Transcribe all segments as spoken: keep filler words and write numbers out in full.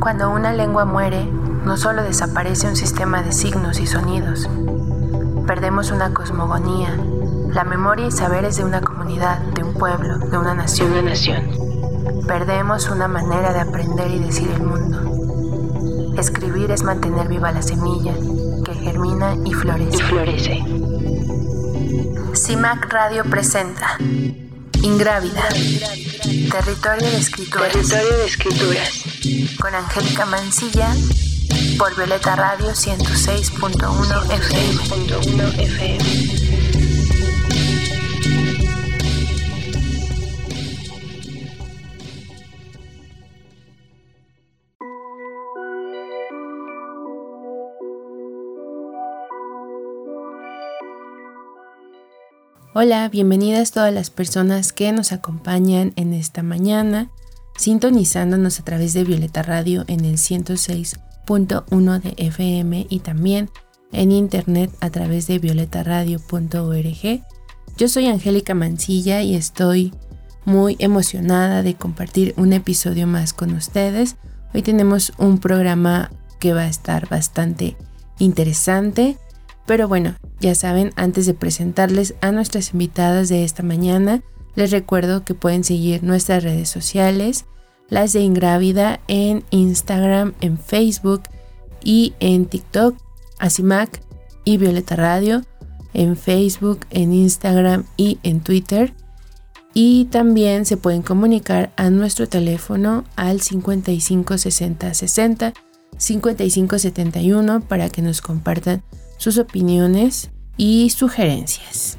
Cuando una lengua muere, no solo desaparece un sistema de signos y sonidos, perdemos una cosmogonía, la memoria y saberes de una comunidad, de un pueblo, de una nación. Una nación. Perdemos una manera de aprender y decir el mundo. Escribir es mantener viva la semilla que germina y florece. Y florece. CIMAC Radio presenta Ingrávida, Territorio de Escrituras. Territorio de Escrituras. Con Angélica Mancilla, por Violeta Radio ciento seis punto uno F M. Hola, bienvenidas todas las personas que nos acompañan en esta mañana, sintonizándonos a través de Violeta Radio en el ciento seis punto uno de F M y también en internet a través de violeta radio punto org. Yo soy Angélica Mancilla y estoy muy emocionada de compartir un episodio más con ustedes. Hoy tenemos un programa que va a estar bastante interesante, pero bueno, ya saben, antes de presentarles a nuestras invitadas de esta mañana, les recuerdo que pueden seguir nuestras redes sociales, las de Ingrávida en Instagram, en Facebook y en TikTok, a CIMAC y Violeta Radio en Facebook, en Instagram y en Twitter. Y también se pueden comunicar a nuestro teléfono al cincuenta y cinco sesenta sesenta, cincuenta y cinco setenta y uno para que nos compartan sus opiniones y sugerencias.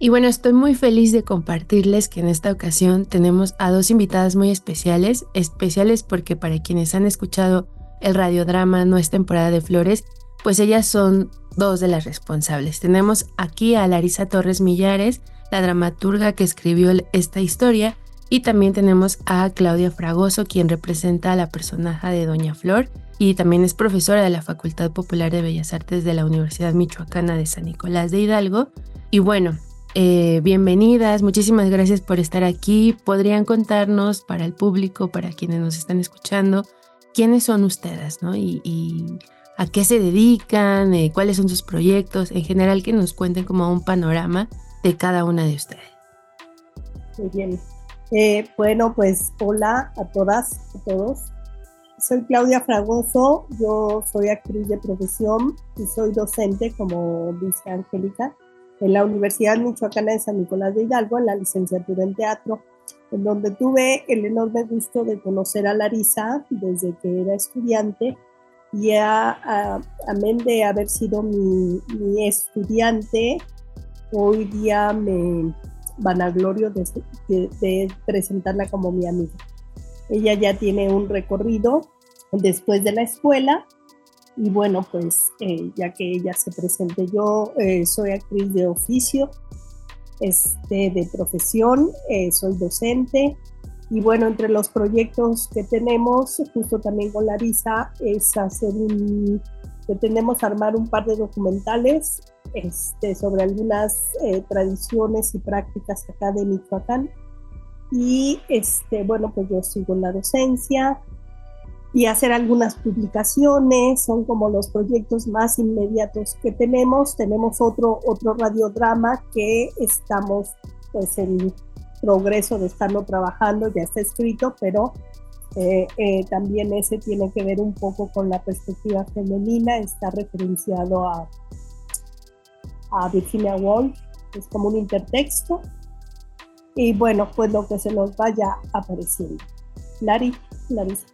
Y bueno, estoy muy feliz de compartirles que en esta ocasión tenemos a dos invitadas muy especiales, especiales porque para quienes han escuchado el radiodrama No es temporada de flores, pues ellas son dos de las responsables. Tenemos aquí a Larissa Torres Millarez, la dramaturga que escribió esta historia, y también tenemos a Claudia Fragoso, quien representa a la personaje de Doña Flor y también es profesora de la Facultad Popular de Bellas Artes de la Universidad Michoacana de San Nicolás de Hidalgo. Y bueno, Eh, bienvenidas, muchísimas gracias por estar aquí. ¿Podrían contarnos para el público, para quienes nos están escuchando, quiénes son ustedes, ¿no? y, y a qué se dedican, eh, cuáles son sus proyectos, en general que nos cuenten como un panorama de cada una de ustedes? Muy bien, eh, bueno pues hola a todas, a todos. Soy Claudia Fragoso, yo soy actriz de profesión y soy docente, como dice Angélica, en la Universidad Michoacana de San Nicolás de Hidalgo, en la licenciatura en teatro, en donde tuve el enorme gusto de conocer a Larissa desde que era estudiante, y a, a, amén de haber sido mi, mi estudiante, hoy día me vanaglorio de, de, de presentarla como mi amiga. Ella ya tiene un recorrido después de la escuela. Y bueno, pues eh, ya que ella se presente, yo eh, soy actriz de oficio, este, de profesión, eh, soy docente. Y bueno, entre los proyectos que tenemos, justo también con Larissa, es hacer un, pretendemos armar un par de documentales este, sobre algunas eh, tradiciones y prácticas acá de Michoacán. Y este, bueno, pues yo sigo en la docencia y hacer algunas publicaciones, son como los proyectos más inmediatos que tenemos. Tenemos otro, otro radiodrama que estamos pues, en progreso de estarlo trabajando, ya está escrito, pero eh, eh, también ese tiene que ver un poco con la perspectiva femenina, está referenciado a, a Virginia Woolf, es como un intertexto, y bueno, pues lo que se nos vaya apareciendo. Lari, Larissa.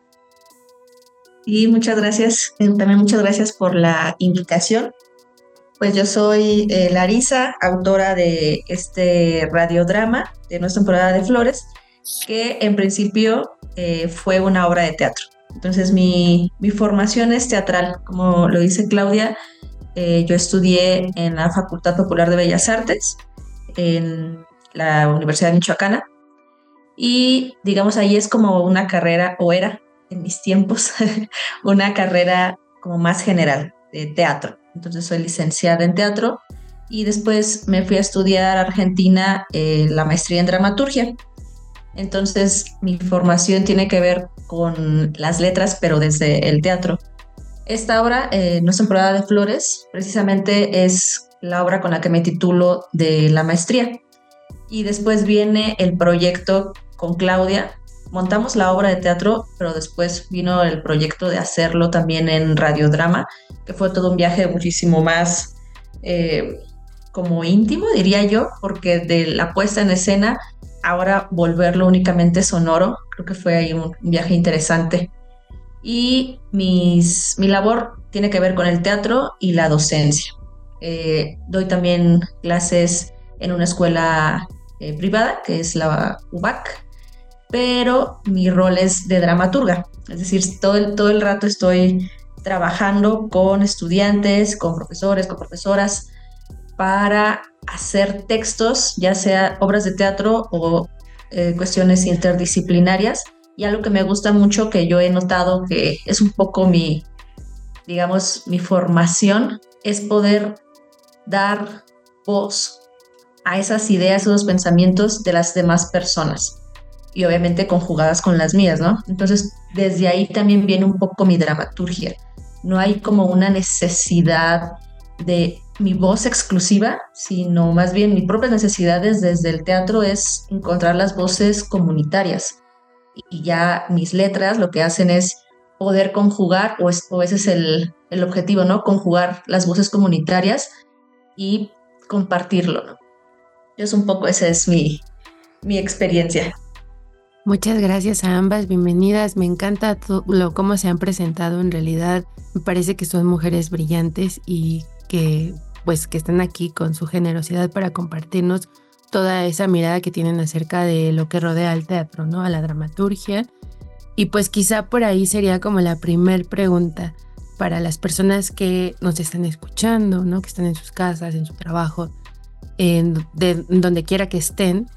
Y muchas gracias, también muchas gracias por la invitación. Pues yo soy eh, Larissa, autora de este radiodrama de No es temporada de flores, que en principio eh, fue una obra de teatro. Entonces mi, mi formación es teatral, como lo dice Claudia, eh, yo estudié en la Facultad Popular de Bellas Artes, en la Universidad Michoacana, y digamos ahí es como una carrera, o era, en mis tiempos, una carrera como más general de teatro. Entonces soy licenciada en teatro y después me fui a estudiar a Argentina eh, la maestría en dramaturgia. Entonces, mi formación tiene que ver con las letras, pero desde el teatro. Esta obra, eh, No es temporada de flores, precisamente es la obra con la que me titulo de la maestría. Y después viene el proyecto con Claudia. Montamos la obra de teatro, pero después vino el proyecto de hacerlo también en radiodrama, que fue todo un viaje muchísimo más eh, como íntimo, diría yo, porque de la puesta en escena ahora volverlo únicamente sonoro, creo que fue ahí un viaje interesante. Y mis, mi labor tiene que ver con el teatro y la docencia. Eh, doy también clases en una escuela eh, privada, que es la U B A C, pero mi rol es de dramaturga, es decir, todo el, todo el rato estoy trabajando con estudiantes, con profesores, con profesoras, para hacer textos, ya sea obras de teatro o eh, cuestiones interdisciplinarias. Y algo que me gusta mucho, que yo he notado que es un poco mi, digamos, mi formación, es poder dar voz a esas ideas, esos pensamientos de las demás personas y obviamente conjugadas con las mías, ¿no? Entonces, desde ahí también viene un poco mi dramaturgia. No hay como una necesidad de mi voz exclusiva, sino más bien mis propias necesidades desde el teatro es encontrar las voces comunitarias. Y ya mis letras lo que hacen es poder conjugar, o, es, o ese es el, el objetivo, ¿no? Conjugar las voces comunitarias y compartirlo, ¿no? Es un poco, esa es mi, mi experiencia. Muchas gracias a ambas, bienvenidas. Me encanta todo lo, cómo se han presentado en realidad. Me parece que son mujeres brillantes y que... pues que están aquí con su generosidad para compartirnos toda esa mirada que tienen acerca de lo que rodea al teatro, ¿no? A la dramaturgia. Y pues quizá por ahí sería como la primer pregunta para las personas que nos están escuchando, ¿no? Que están en sus casas, en su trabajo, en donde quiera que estén.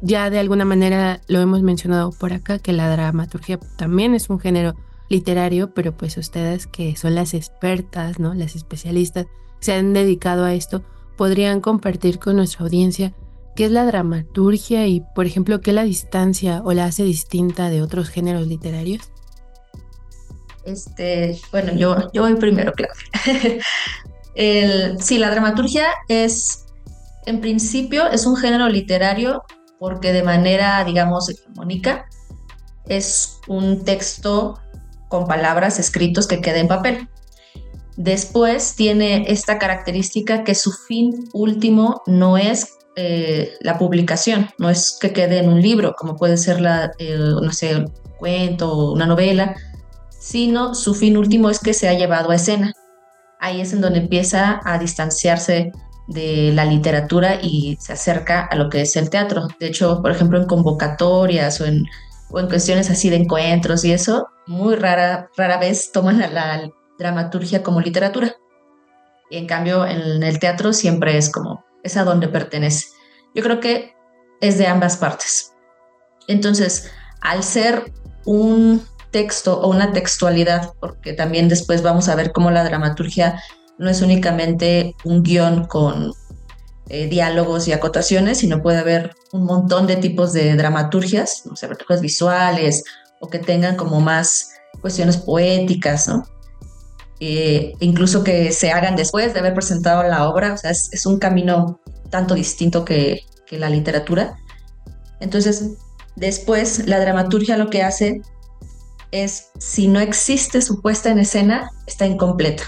Ya de alguna manera lo hemos mencionado por acá, que la dramaturgia también es un género literario, pero pues ustedes que son las expertas, ¿no? Las especialistas, se han dedicado a esto, podrían compartir con nuestra audiencia qué es la dramaturgia y, por ejemplo, qué la distancia o la hace distinta de otros géneros literarios. Este, bueno, yo, yo voy primero, Claudia. El, sí, la dramaturgia es, en principio, es un género literario porque de manera, digamos, hegemónica, es un texto con palabras escritos que queda en papel. Después tiene esta característica que su fin último no es eh, la publicación, no es que quede en un libro, como puede ser la, eh, no sé, un cuento o una novela, sino su fin último es que se ha llevado a escena. Ahí es en donde empieza a distanciarse de la literatura y se acerca a lo que es el teatro. De hecho, por ejemplo, en convocatorias o en, o en cuestiones así de encuentros y eso, muy rara, rara vez toman la, la dramaturgia como literatura. Y en cambio en el teatro siempre es como, es a donde pertenece. Yo creo que es de ambas partes. Entonces, al ser un texto o una textualidad, porque también después vamos a ver cómo la dramaturgia no es únicamente un guión con eh, diálogos y acotaciones, sino puede haber un montón de tipos de dramaturgias, o sea, dramaturgias visuales o que tengan como más cuestiones poéticas, ¿no? Eh, incluso que se hagan después de haber presentado la obra, o sea, es, es un camino tanto distinto que, que la literatura. Entonces, después, la dramaturgia lo que hace es, si no existe su puesta en escena, está incompleta,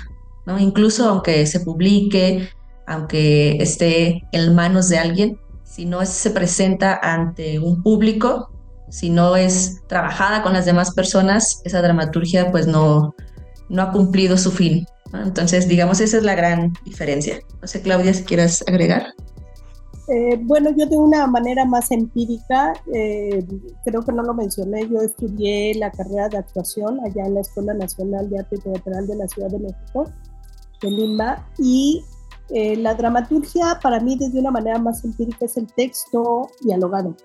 ¿no? Incluso aunque se publique, aunque esté en manos de alguien, si no se presenta ante un público, si no es trabajada con las demás personas, esa dramaturgia pues no... no ha cumplido su fin. Entonces, digamos, esa es la gran diferencia. No sé, Claudia, si quieres agregar. Eh, bueno, yo de una manera más empírica, eh, creo que no lo mencioné, yo estudié la carrera de actuación allá en la Escuela Nacional de Arte Teatral de la Ciudad de México, de Lima, y eh, la dramaturgia para mí desde una manera más empírica es el texto dialogado.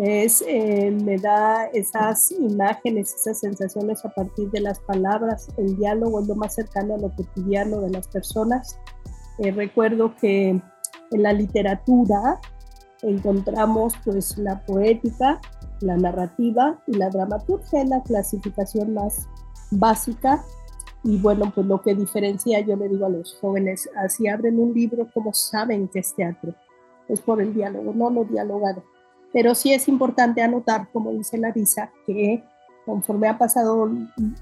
Es, eh, me da esas imágenes, esas sensaciones a partir de las palabras. El diálogo es lo más cercano a lo cotidiano de las personas. Eh, recuerdo que en la literatura encontramos pues la poética, la narrativa y la dramaturgia en la clasificación más básica. Y bueno, pues lo que diferencia, yo le digo a los jóvenes, así abren un libro, ¿cómo saben que es teatro? Es por el diálogo, no lo dialogado. Pero sí es importante anotar, como dice Larissa, que conforme ha pasado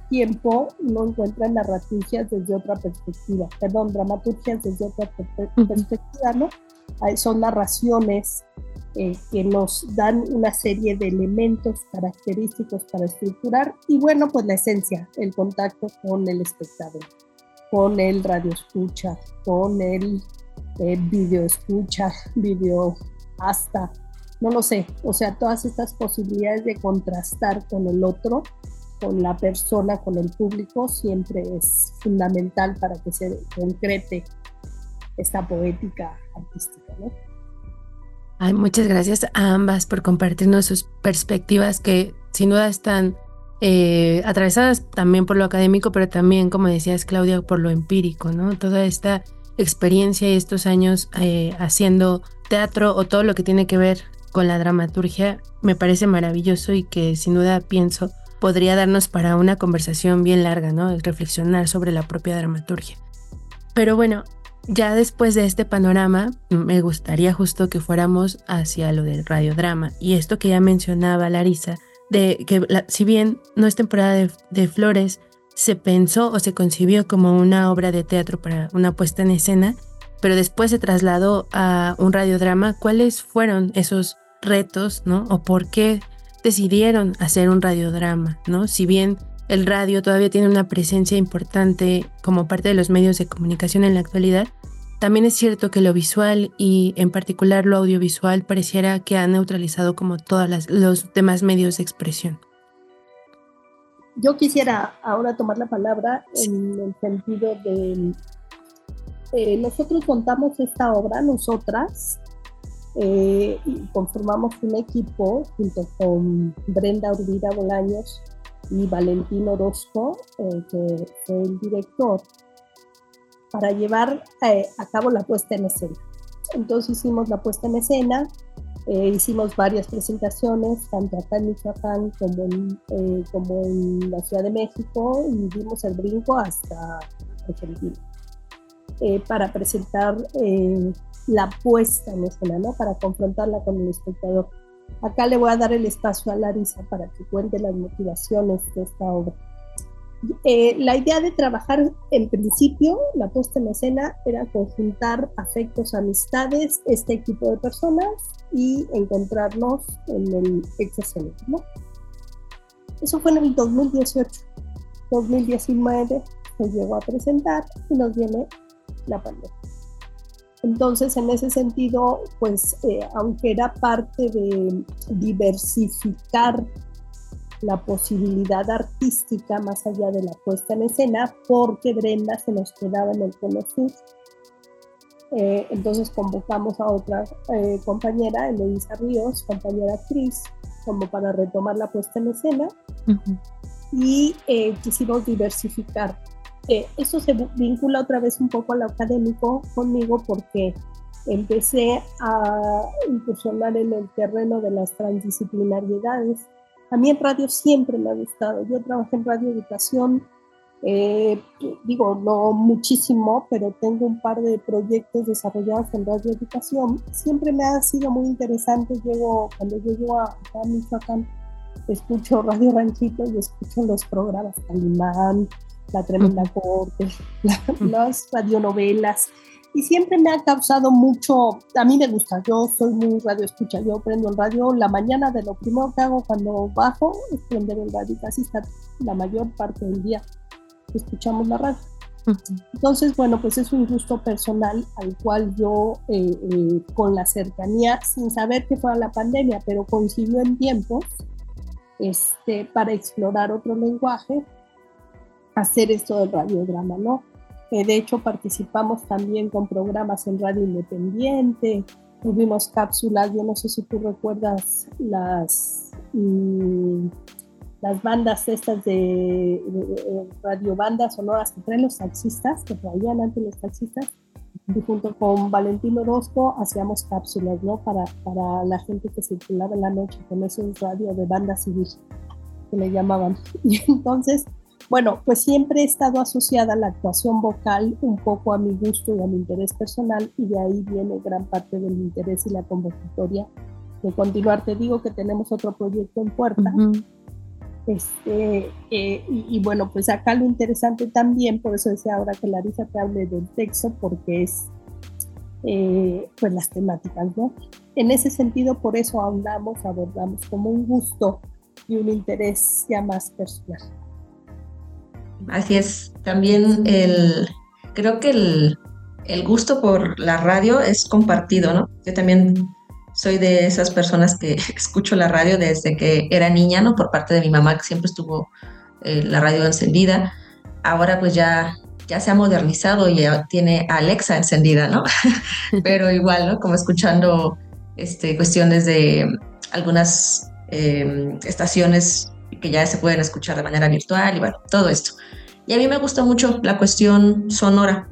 tiempo, no encuentran narraturgias desde otra perspectiva, perdón, dramaturgias desde otra per- perspectiva, ¿no? Son narraciones eh, que nos dan una serie de elementos característicos para estructurar y bueno, pues la esencia, el contacto con el espectador, con el radioescucha, con el eh, videoescucha, videoasta, no lo sé, o sea, todas estas posibilidades de contrastar con el otro, con la persona, con el público, siempre es fundamental para que se concrete esta poética artística, ¿no? Ay, muchas gracias a ambas por compartirnos sus perspectivas que sin duda están eh, atravesadas también por lo académico, pero también, como decías, Claudia, por lo empírico, ¿no? Toda esta experiencia y estos años eh, haciendo teatro o todo lo que tiene que ver con la dramaturgia me parece maravilloso y que sin duda pienso podría darnos para una conversación bien larga, ¿no? El reflexionar sobre la propia dramaturgia. Pero bueno, ya después de este panorama, me gustaría justo que fuéramos hacia lo del radiodrama y esto que ya mencionaba Larissa, de que la, si bien no es temporada de, de flores, se pensó o se concibió como una obra de teatro para una puesta en escena, pero después se trasladó a un radiodrama. ¿Cuáles fueron esos retos, no? ¿O por qué decidieron hacer un radiodrama, no? Si bien el radio todavía tiene una presencia importante como parte de los medios de comunicación en la actualidad, también es cierto que lo visual y en particular lo audiovisual pareciera que ha neutralizado como todos los demás medios de expresión. Yo quisiera ahora tomar la palabra sí. en el sentido de eh, nosotros contamos esta obra, nosotras eh, conformamos un equipo junto con Brenda Urbina Bolaños y Valentín Orozco, eh, que fue el director, para llevar eh, a cabo la puesta en escena. Entonces hicimos la puesta en escena, eh, hicimos varias presentaciones, tanto acá en Michoacán como en, eh, como en la Ciudad de México, y dimos el brinco hasta Argentina, eh, para presentar eh, la puesta en escena, ¿no? Para confrontarla con el espectador. Acá le voy a dar el espacio a Larissa para que cuente las motivaciones de esta obra. Eh, la idea de trabajar, en principio, la puesta en escena era conjuntar afectos, amistades, este equipo de personas y encontrarnos en el ex escenario, ¿no? Eso fue en el dos mil dieciocho. dos mil diecinueve se llegó a presentar y nos viene la pandemia. Entonces, en ese sentido, pues, eh, aunque era parte de diversificar la posibilidad artística más allá de la puesta en escena, porque Brenda se nos quedaba en el Cono Sur, eh, entonces convocamos a otra eh, compañera, Eloísa Ríos, compañera actriz, como para retomar la puesta en escena, uh-huh. y eh, quisimos diversificar. Eh, eso se vincula otra vez un poco a lo académico conmigo porque empecé a incursionar en el terreno de las transdisciplinariedades. A mí en radio siempre me ha gustado. Yo trabajé en radioeducación, eh, digo, no muchísimo, pero tengo un par de proyectos desarrollados en radioeducación. Siempre me ha sido muy interesante. Llego, cuando yo llego a Michoacán, escucho Radio Ranchito y escucho los programas Calimán, La Tremenda Corte, la, las radionovelas, y siempre me ha causado mucho, a mí me gusta, yo soy muy radioescucha, yo prendo el radio la mañana, de lo primero que hago cuando bajo es prender el radio, casi está la mayor parte del día escuchamos la radio. Entonces, bueno, pues es un gusto personal al cual yo, eh, eh, con la cercanía, sin saber que fuera la pandemia, pero coincidió en tiempos, este, para explorar otro lenguaje, hacer esto del radiodrama, ¿no? Eh, de hecho, participamos también con programas en Radio Independiente, tuvimos cápsulas, yo no sé si tú recuerdas las, mmm, las bandas estas de, de, de radiobandas sonoras que traen los taxistas, que traían antes los taxistas, y junto con Valentín Orozco hacíamos cápsulas, ¿no? Para, para la gente que circulaba en la noche, con eso es radio de banda civil, que le llamaban. Y entonces, bueno, pues siempre he estado asociada a la actuación vocal un poco a mi gusto y a mi interés personal, y de ahí viene gran parte del interés y la convocatoria de continuar. Te digo que tenemos otro proyecto en puerta. Uh-huh. Este, eh, y, y bueno, pues acá lo interesante también, por eso decía ahora que Larissa te hable del texto, porque es eh, pues las temáticas, ¿no? En ese sentido, por eso ahondamos, abordamos como un gusto y un interés ya más personal. Así es, también el, creo que el, el gusto por la radio es compartido, ¿no? Yo también soy de esas personas que escucho la radio desde que era niña, ¿no? Por parte de mi mamá, que siempre estuvo eh, la radio encendida. Ahora pues ya, ya se ha modernizado y ya tiene Alexa encendida, ¿no? Pero igual, ¿no? Como escuchando este, cuestiones de algunas eh, estaciones que ya se pueden escuchar de manera virtual y bueno, todo esto. Y a mí me gusta mucho la cuestión sonora.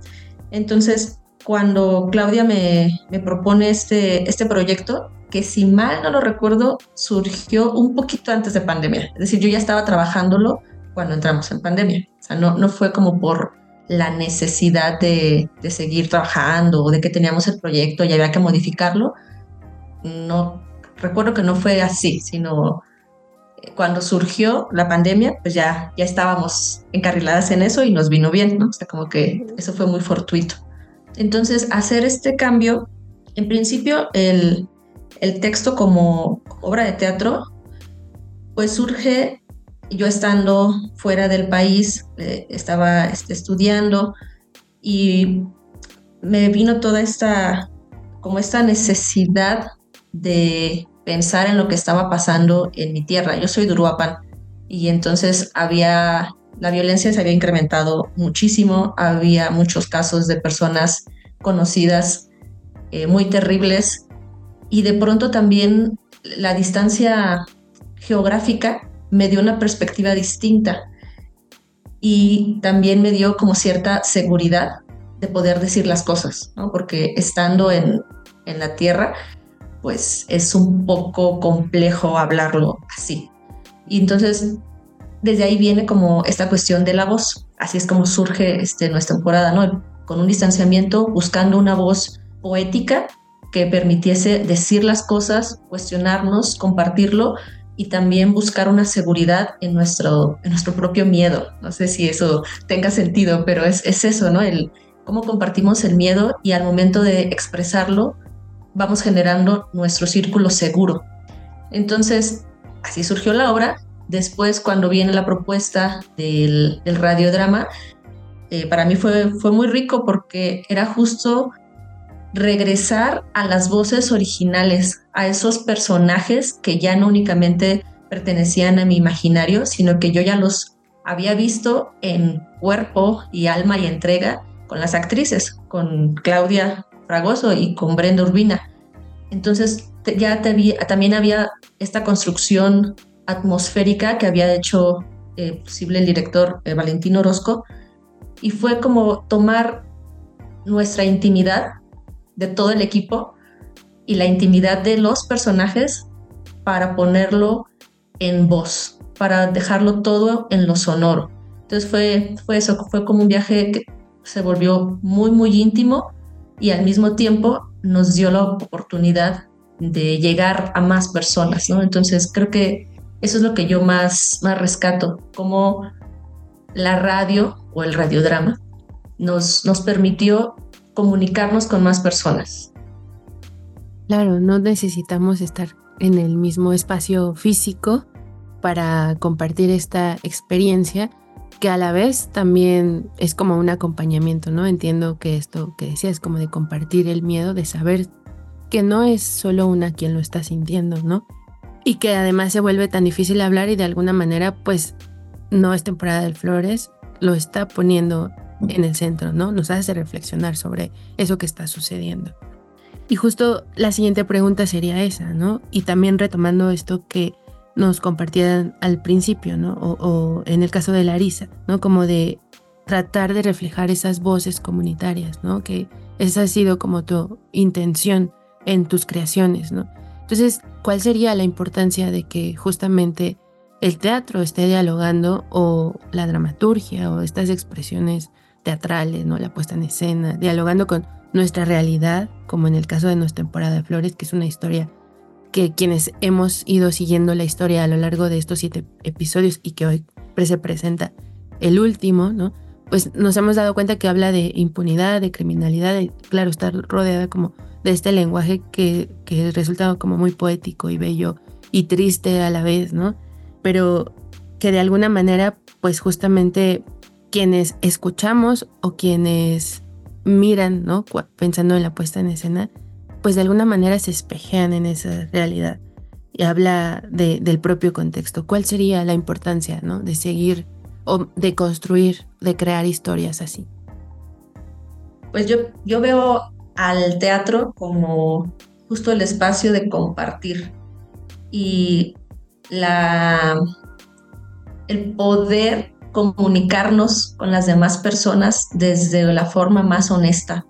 Entonces, cuando Claudia me, me propone este, este proyecto, que si mal no lo recuerdo, surgió un poquito antes de pandemia. Es decir, yo ya estaba trabajándolo cuando entramos en pandemia. O sea, no, no fue como por la necesidad de, de seguir trabajando o de que teníamos el proyecto y había que modificarlo. No, recuerdo que no fue así, sino cuando surgió la pandemia, pues ya, ya estábamos encarriladas en eso y nos vino bien, ¿no? O sea, como que eso fue muy fortuito. Entonces, hacer este cambio, en principio, el, el texto como obra de teatro, pues surge yo estando fuera del país, eh, estaba estudiando y me vino toda esta, como esta necesidad de pensar en lo que estaba pasando en mi tierra. Yo soy de Uruapan y entonces había... La violencia se había incrementado muchísimo, había muchos casos de personas conocidas eh, muy terribles y de pronto también la distancia geográfica me dio una perspectiva distinta y también me dio como cierta seguridad de poder decir las cosas, ¿no? Porque estando en, en la tierra, pues es un poco complejo hablarlo así. Y entonces... Desde ahí viene como esta cuestión de la voz. Así es como surge este, No es temporada, ¿no? Con un distanciamiento, buscando una voz poética que permitiese decir las cosas, cuestionarnos, compartirlo y también buscar una seguridad en nuestro, en nuestro propio miedo. No sé si eso tenga sentido, pero es, es eso, ¿no? El, cómo compartimos el miedo y al momento de expresarlo vamos generando nuestro círculo seguro. Entonces, así surgió la obra. Después, cuando viene la propuesta del, del radiodrama, eh, para mí fue, fue muy rico porque era justo regresar a las voces originales, a esos personajes que ya no únicamente pertenecían a mi imaginario, sino que yo ya los había visto en cuerpo y alma y entrega con las actrices, con Claudia Fragoso y con Brenda Urbina. Entonces ya te vi, también había esta construcción atmosférica que había hecho eh, posible el director eh, Valentín Orozco y fue como tomar nuestra intimidad de todo el equipo y la intimidad de los personajes para ponerlo en voz, para dejarlo todo en lo sonoro. Entonces fue, fue eso, fue como un viaje que se volvió muy muy íntimo y al mismo tiempo nos dio la oportunidad de llegar a más personas, ¿no? Entonces creo que eso es lo que yo más, más rescato, cómo la radio o el radiodrama nos, nos permitió comunicarnos con más personas. Claro, no necesitamos estar en el mismo espacio físico para compartir esta experiencia, que a la vez también es como un acompañamiento, ¿no? Entiendo que esto que decías, como de compartir el miedo, de saber que no es solo una quien lo está sintiendo, ¿no? Y que además se vuelve tan difícil hablar y de alguna manera, pues, No es temporada de flores, lo está poniendo en el centro, ¿no? Nos hace reflexionar sobre eso que está sucediendo. Y justo la siguiente pregunta sería esa, ¿no? Y también retomando esto que nos compartían al principio, ¿no? O, o en el caso de Larissa, ¿no? Como de tratar de reflejar esas voces comunitarias, ¿no? Que Esa ha sido como tu intención en tus creaciones, ¿no? Entonces, ¿cuál sería la importancia de que justamente el teatro esté dialogando, o la dramaturgia, o estas expresiones teatrales, ¿no? La puesta en escena, dialogando con nuestra realidad, como en el caso de No es temporada de flores, que es una historia que quienes hemos ido siguiendo la historia a lo largo de estos siete episodios y que hoy se presenta el último, ¿no? Pues nos hemos dado cuenta que habla de impunidad, de criminalidad, de, claro, está rodeada como de este lenguaje que, que resulta como muy poético y bello y triste a la vez, ¿no? Pero que de alguna manera, pues justamente quienes escuchamos o quienes miran, ¿no? Pensando en la puesta en escena, pues de alguna manera se espejean en esa realidad y habla de, del propio contexto. ¿Cuál sería la importancia, ¿no? de seguir o de construir, de crear historias así? Pues yo, yo veo al teatro como justo el espacio de compartir y la, el poder comunicarnos con las demás personas desde la forma más honesta,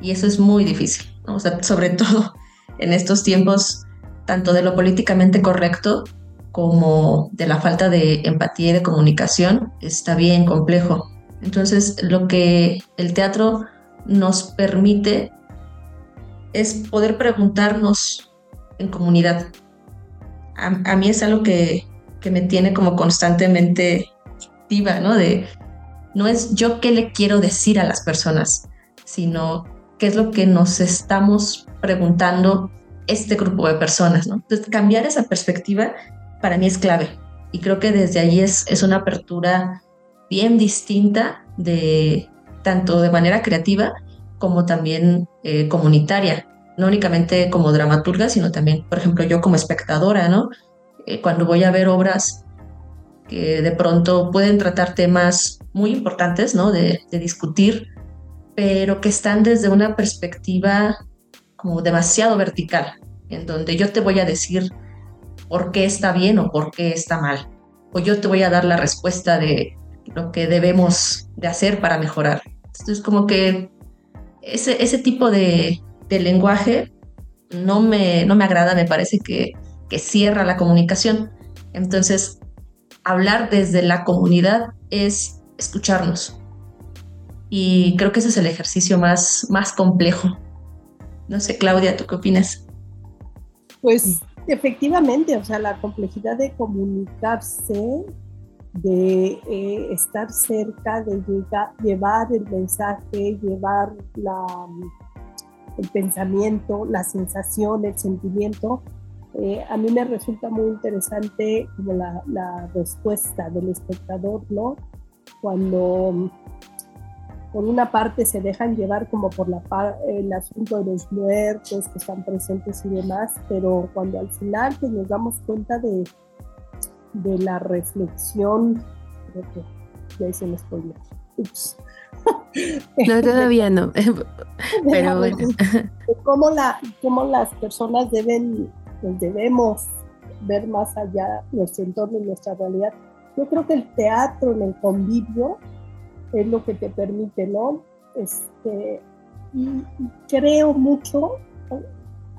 y eso es muy difícil, ¿no? O sea, sobre todo en estos tiempos tanto de lo políticamente correcto como de la falta de empatía y de comunicación, está bien complejo. Entonces, lo que el teatro nos permite es poder preguntarnos en comunidad. A, a mí es algo que, que me tiene como constantemente activa, ¿no? De, no es yo qué le quiero decir a las personas, sino qué es lo que nos estamos preguntando este grupo de personas, ¿no? Entonces, cambiar esa perspectiva para mí es clave, y creo que desde ahí es, es una apertura bien distinta, de tanto de manera creativa como también eh, comunitaria, no únicamente como dramaturga, sino también, por ejemplo, yo como espectadora, ¿no? Eh, cuando voy a ver obras que de pronto pueden tratar temas muy importantes, ¿no? de, de discutir, pero que están desde una perspectiva como demasiado vertical, en donde yo te voy a decir por qué está bien o por qué está mal, o yo te voy a dar la respuesta de lo que debemos de hacer para mejorar. Entonces, como que ese, ese tipo de, de lenguaje no me, no me agrada, me parece que, que cierra la comunicación. Entonces, hablar desde la comunidad es escucharnos, y creo que ese es el ejercicio más, más complejo. No sé, Claudia, ¿tú qué opinas? Pues efectivamente, o sea, la complejidad de comunicarse, de eh, estar cerca, de llegar, llevar el mensaje, llevar la, el pensamiento, la sensación, el sentimiento. Eh, a mí me resulta muy interesante como la, la respuesta del espectador, ¿no? Cuando por una parte se dejan llevar como por la, el asunto de los muertos que están presentes y demás, pero cuando al final pues, nos damos cuenta de, de la reflexión, creo que ya hice un spoiler. Ups. No, todavía no, pero bueno. Cómo, la, cómo las personas deben, pues debemos ver más allá nuestro entorno y nuestra realidad. Yo creo que el teatro en el convivio es lo que te permite, ¿no? Este, y, y creo mucho,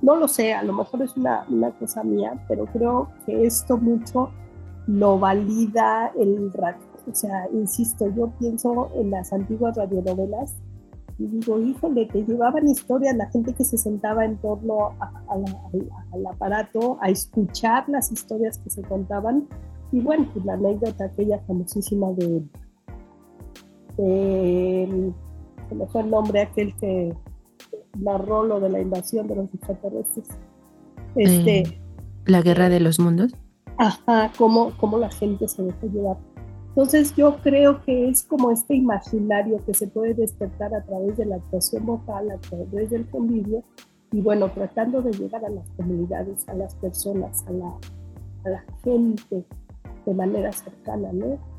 no lo sé, a lo mejor es una, una cosa mía, pero creo que esto mucho lo valida el radio. O sea, insisto, yo pienso en las antiguas radionovelas y digo, híjole, que llevaban historias, la gente que se sentaba en torno a, a, a, al aparato a escuchar las historias que se contaban. Y bueno, pues la anécdota aquella famosísima de... Eh, se me fue el nombre aquel que narró lo de la invasión de los extraterrestres, este, eh, la guerra de los mundos, ajá, cómo, cómo la gente se dejó llevar. Entonces yo creo que es como este imaginario que se puede despertar a través de la actuación vocal, a través del convivio, y bueno, tratando de llegar a las comunidades, a las personas, a la, a la gente de manera cercana, ¿no?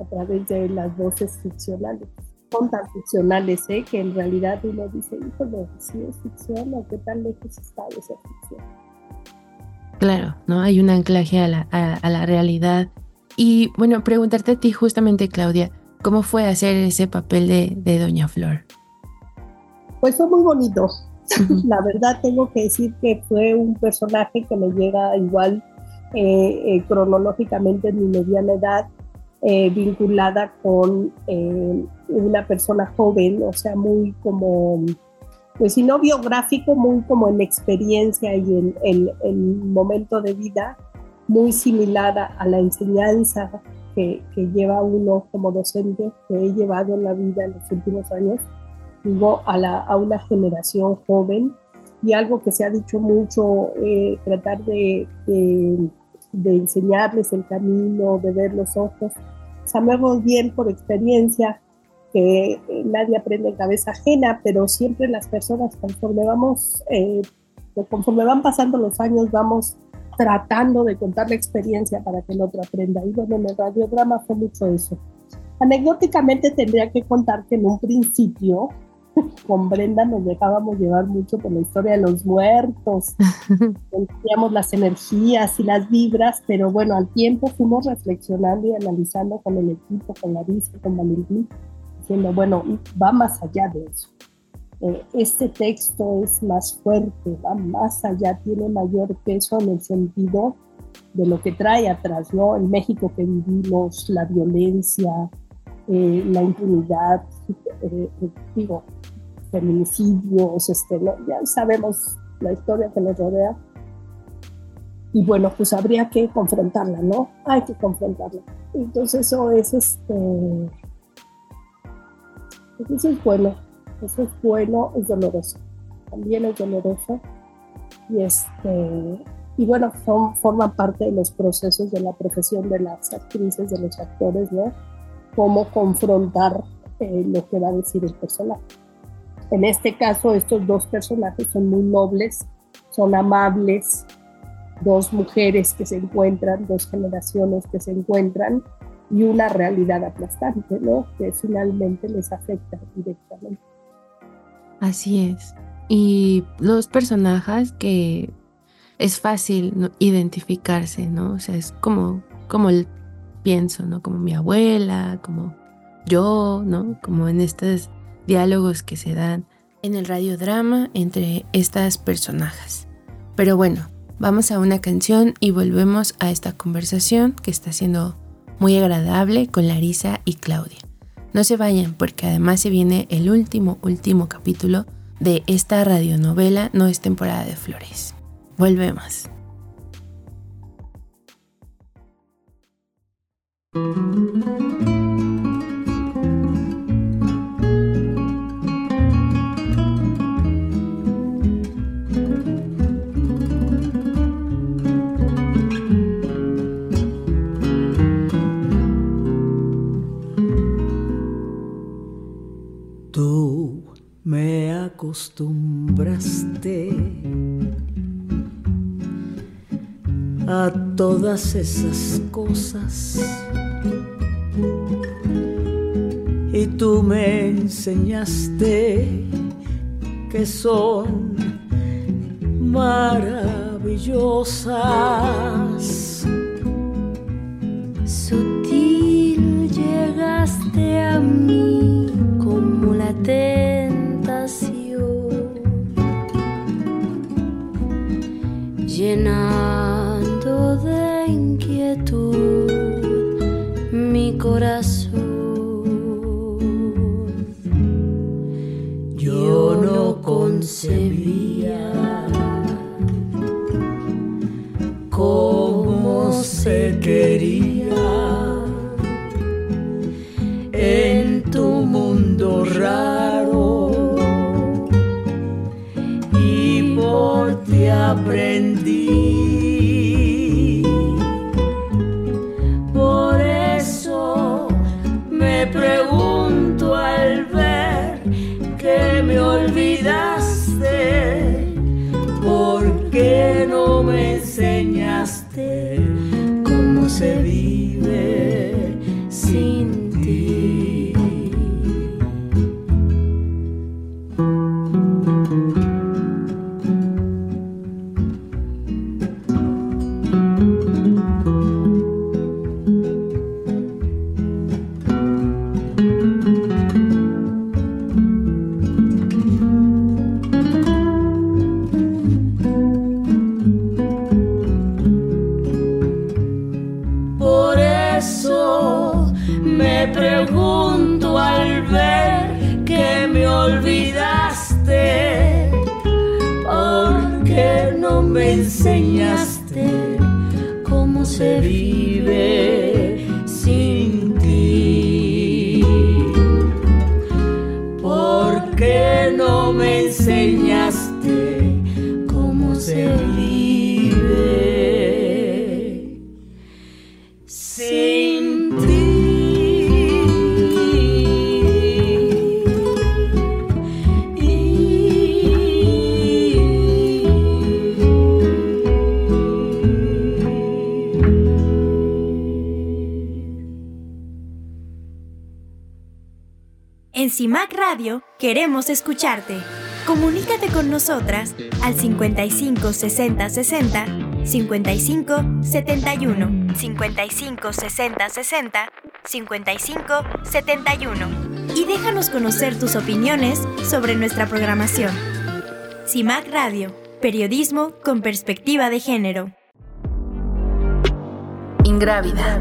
A través de las voces ficcionales. Son tan ficcionales, ¿eh? Que en realidad uno dice, híjole, ¿sí es ficción o qué tan lejos está de esa ficción? Claro, ¿no? Hay un anclaje a la, a, a la realidad. Y bueno, preguntarte a ti justamente, Claudia, ¿cómo fue hacer ese papel de, de Doña Flor? Pues fue muy bonito. La verdad tengo que decir que fue un personaje que me llega igual eh, eh, cronológicamente en mi mediana edad, eh, vinculada con eh, una persona joven, o sea, muy como, pues si no biográfico, muy como en experiencia y en, en, en momento de vida, muy similar a, a la enseñanza que, que lleva uno como docente, que he llevado en la vida en los últimos años. Digo, a, la, a una generación joven, y algo que se ha dicho mucho, eh, tratar de, de, de enseñarles el camino, de ver los ojos. Sabemos bien por experiencia que nadie aprende en cabeza ajena, pero siempre las personas conforme, vamos, eh, conforme van pasando los años vamos tratando de contar la experiencia para que el otro aprenda. Y bueno, en el radiodrama fue mucho eso. Anecdóticamente tendría que contar que en un principio con Brenda nos dejábamos llevar mucho por la historia de los muertos, sentíamos las energías y las vibras, pero bueno, al tiempo fuimos reflexionando y analizando con el equipo, con Larissa, con Valentín, diciendo, bueno, va más allá de eso. Eh, este texto es más fuerte, va más allá, tiene mayor peso en el sentido de lo que trae atrás, ¿no? El México que vivimos, la violencia, eh, la impunidad, eh, digo, feminicidios, este, ¿no? Ya sabemos la historia que nos rodea. Y bueno, pues habría que confrontarla, ¿no? Hay que confrontarla. Entonces eso es, este, eso es bueno, eso es bueno, es doloroso, también es doloroso. Y este... Y bueno, son, forman parte de los procesos de la profesión de las actrices, de los actores, ¿no? Cómo confrontar eh, lo que va a decir el personaje. En este caso, estos dos personajes son muy nobles, son amables, dos mujeres que se encuentran, dos generaciones que se encuentran y una realidad aplastante, ¿no? Que finalmente les afecta directamente. Así es. Y los personajes que... Es fácil, ¿no?, identificarse, ¿no? O sea, es como, como el pienso, ¿no? Como mi abuela, como yo, ¿no? Como en estos diálogos que se dan en el radiodrama entre estas personajes. Pero bueno, vamos a una canción y volvemos a esta conversación que está siendo muy agradable con Larissa y Claudia. No se vayan, porque además se viene el último, último capítulo de esta radionovela No es temporada de flores. Volvemos. Tú me acostumbraste a todas esas cosas, y tú me enseñaste que son maravillosas. Sutil llegaste a mí como la tentación, llena de inquietud mi corazón. Yo no concebía cómo se quería en tu mundo raro, y por ti aprendí. Pregunto al ver que me olvidaste, ¿por qué no me enseñaste cómo se vive sin ti? me enseñaste cómo se vive sin ti. ¿Por qué no me enseñaste cómo se vive sin ti? En CIMAC Radio queremos escucharte. Comunícate con nosotras al cincuenta y cinco sesenta sesenta, cincuenta y cinco setenta y uno, cincuenta y cinco sesenta sesenta, cincuenta y cinco setenta y uno y déjanos conocer tus opiniones sobre nuestra programación. CIMAC Radio, periodismo con perspectiva de género. Ingrávida,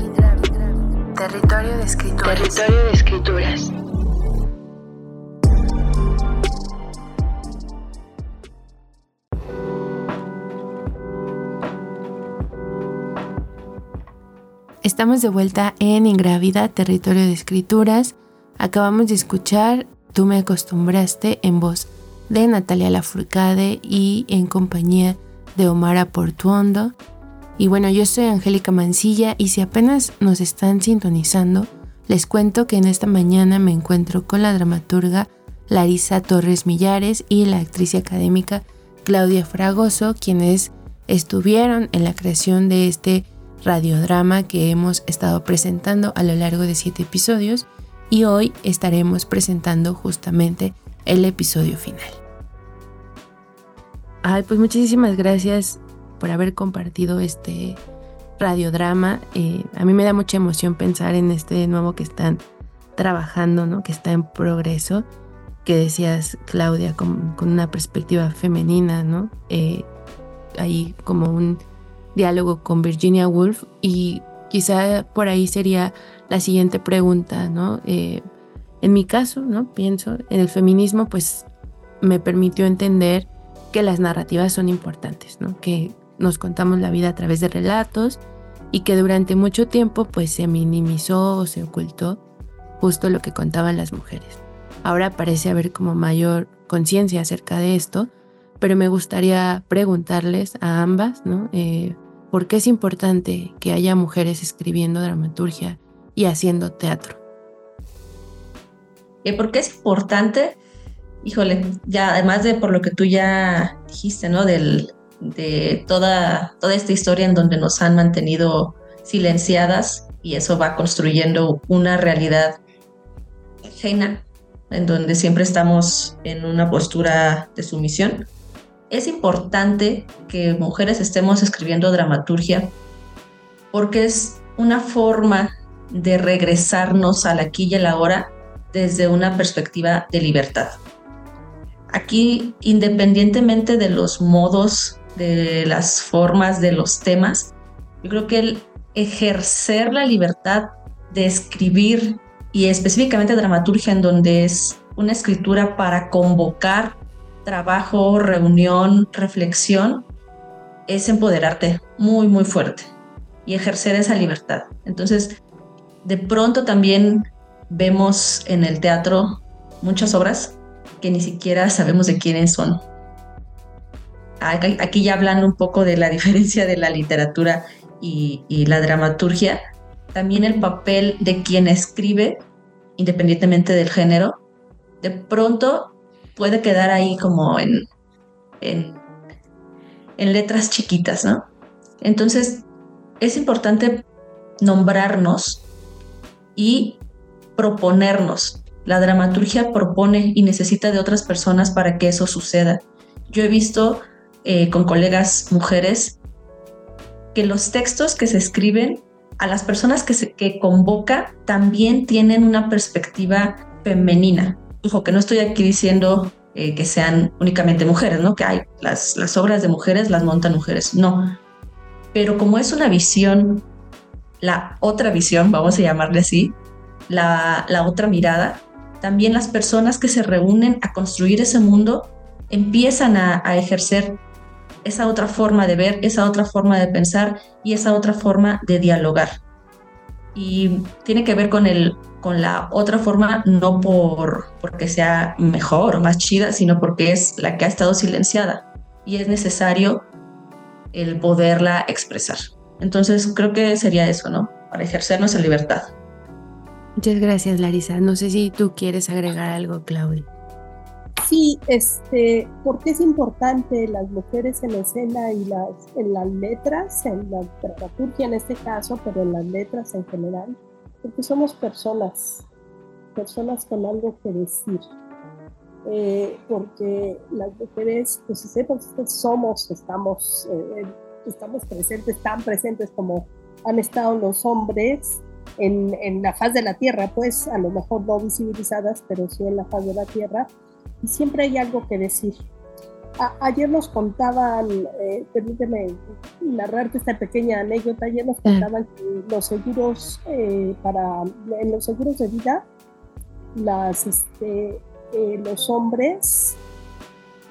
territorio de escrituras. Territorio de escrituras. Estamos de vuelta en Ingrávida, territorio de escrituras. Acabamos de escuchar Tú me acostumbraste en voz de Natalia Lafourcade y en compañía de Omara Portuondo. Y bueno, yo soy Angélica Mancilla y si apenas nos están sintonizando, les cuento que en esta mañana me encuentro con la dramaturga Larissa Torres Millarez y la actriz y académica Claudia Fragoso, quienes estuvieron en la creación de este radiodrama que hemos estado presentando a lo largo de siete episodios, y hoy estaremos presentando justamente el episodio final. Ay, pues muchísimas gracias por haber compartido este radiodrama. Eh, a mí me da mucha emoción pensar en este nuevo que están trabajando, ¿no? Que está en progreso, que decías, Claudia, con, con una perspectiva femenina, ¿no? Eh, ahí como un diálogo con Virginia Woolf, y quizá por ahí sería la siguiente pregunta, ¿no? Eh, en mi caso, ¿no? Pienso en el feminismo, pues me permitió entender que las narrativas son importantes, ¿no? Que nos contamos la vida a través de relatos y que durante mucho tiempo pues se minimizó o se ocultó justo lo que contaban las mujeres. Ahora parece haber como mayor conciencia acerca de esto, pero me gustaría preguntarles a ambas, ¿no? Eh, ¿Por qué es importante que haya mujeres escribiendo dramaturgia y haciendo teatro? ¿Por qué es importante? Híjole, ya además de por lo que tú ya dijiste, ¿no? Del, de toda, toda esta historia en donde nos han mantenido silenciadas, y eso va construyendo una realidad ajena, en donde siempre estamos en una postura de sumisión. Es importante que mujeres estemos escribiendo dramaturgia porque es una forma de regresarnos al aquí y a la ahora desde una perspectiva de libertad. Aquí, independientemente de los modos, de las formas, de los temas, yo creo que el ejercer la libertad de escribir, y específicamente dramaturgia, en donde es una escritura para convocar trabajo, reunión, reflexión, es empoderarte muy, muy fuerte y ejercer esa libertad. Entonces, de pronto también vemos en el teatro muchas obras que ni siquiera sabemos de quiénes son. Aquí ya hablando un poco de la diferencia de la literatura y, y la dramaturgia, también el papel de quien escribe, independientemente del género, de pronto puede quedar ahí como en, en, en letras chiquitas, ¿no? Entonces, es importante nombrarnos y proponernos. La dramaturgia propone y necesita de otras personas para que eso suceda. Yo he visto eh, con colegas mujeres que los textos que se escriben, a las personas que, se, que convoca, también tienen una perspectiva femenina. Ojo, que no estoy aquí diciendo eh, que sean únicamente mujeres, ¿no? Que hay las, las obras de mujeres, las montan mujeres, no. Pero como es una visión, la otra visión, vamos a llamarle así, la, la otra mirada, también las personas que se reúnen a construir ese mundo empiezan a, a ejercer esa otra forma de ver, esa otra forma de pensar y esa otra forma de dialogar. Y tiene que ver con, el, con la otra forma, no por, porque sea mejor o más chida, sino porque es la que ha estado silenciada y es necesario el poderla expresar. Entonces creo que sería eso, ¿no? Para ejercernos en libertad. Muchas gracias, Larissa. No sé si tú quieres agregar algo, Claudia. Sí, este, porque es importante las mujeres en la escena y las, en las letras, en la dramaturgia en este caso, pero en las letras en general, porque somos personas, personas con algo que decir, eh, porque las mujeres, pues si sepas, somos, estamos, eh, estamos presentes, tan presentes como han estado los hombres en, en la faz de la tierra, pues a lo mejor no visibilizadas, pero sí en la faz de la tierra. Y siempre hay algo que decir. A, ayer nos contaban, eh, permíteme narrarte esta pequeña anécdota, ayer nos contaban que los seguros, eh, para, en los seguros de vida, las, este, eh, los hombres,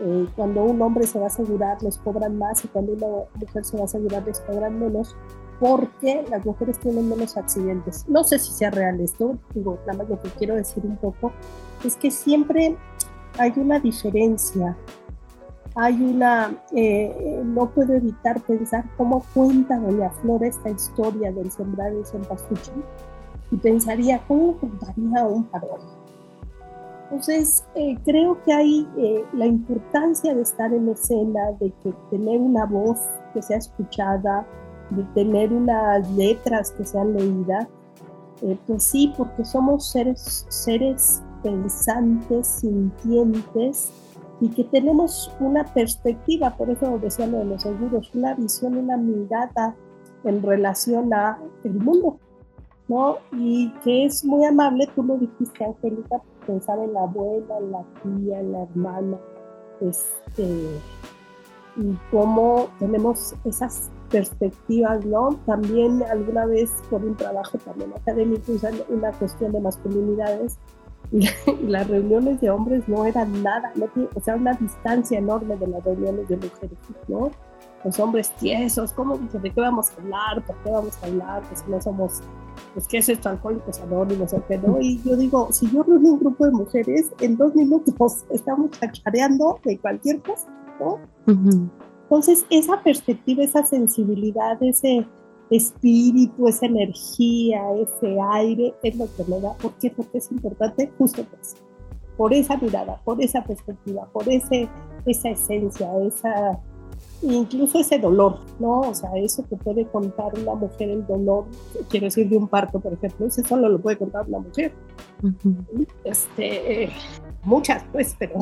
eh, cuando un hombre se va a asegurar les cobran más y cuando una mujer se va a asegurar les cobran menos, porque las mujeres tienen menos accidentes. No sé si sea real esto, digo, nada más lo que quiero decir un poco es que siempre hay una diferencia, hay una, eh, no puedo evitar pensar cómo cuenta Doña Flora esta historia del sembrar el cempasúchil y pensaría, ¿cómo contaría un varón? Entonces, eh, creo que hay eh, la importancia de estar en escena, de que tener una voz que sea escuchada, de tener unas letras que sean leídas, eh, pues sí, porque somos seres, seres pensantes, sintientes y que tenemos una perspectiva, por eso decía lo de los seguros, una visión, una mirada en relación a el mundo, ¿no? Y que es muy amable, tú lo dijiste, Angélica, pensar en la abuela, en la tía, en la hermana, este, y cómo tenemos esas perspectivas, ¿no? También alguna vez por un trabajo también académico, una cuestión de masculinidades, y las reuniones de hombres no eran nada, no, o sea, una distancia enorme de las reuniones de mujeres, ¿no? Los hombres tiesos, ¿cómo, ¿de qué vamos a hablar? ¿Por qué vamos a hablar? Pues no somos, pues ¿qué es esto? Alcohólicos anónimos, ¿o qué no? Y yo digo, si yo reuní un grupo de mujeres, en dos minutos estamos chacareando de cualquier cosa, ¿no? Uh-huh. Entonces, esa perspectiva, esa sensibilidad, ese espíritu, esa energía, ese aire, es lo que me da. ¿Por qué? Porque es importante justo por eso, por esa mirada, por esa perspectiva, por ese, esa esencia, esa, incluso ese dolor, ¿no? O sea, eso que puede contar una mujer, el dolor, quiero decir, de un parto, por ejemplo, eso solo lo puede contar una mujer. Uh-huh. Este, eh, muchas, pues, pero,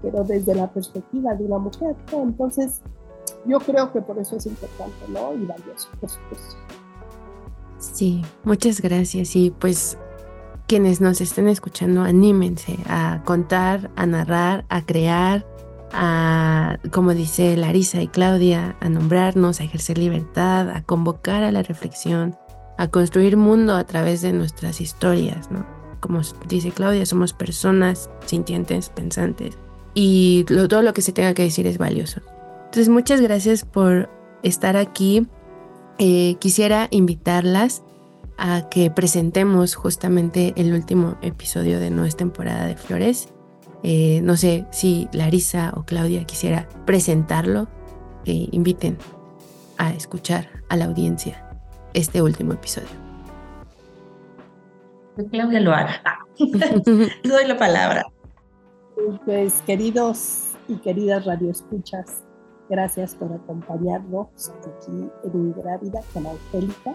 pero desde la perspectiva de una mujer, ¿no? Entonces, yo creo que por eso es importante, ¿no? Y valioso, por supuesto. Sí, muchas gracias. Y pues quienes nos estén escuchando, anímense a contar, a narrar, a crear, a, como dice Larissa y Claudia, a nombrarnos, a ejercer libertad, a convocar a la reflexión, a construir mundo a través de nuestras historias, ¿no? Como dice Claudia, somos personas sintientes, pensantes, y lo, todo lo que se tenga que decir es valioso. Entonces, muchas gracias por estar aquí. Eh, quisiera invitarlas a que presentemos justamente el último episodio de No es temporada de flores. Eh, no sé si Larissa o Claudia quisiera presentarlo. Eh, inviten a escuchar a la audiencia este último episodio. Claudia lo hará. Doy la palabra. Pues, queridos y queridas radioescuchas, gracias por acompañarnos aquí en Ingrávida con Angélica.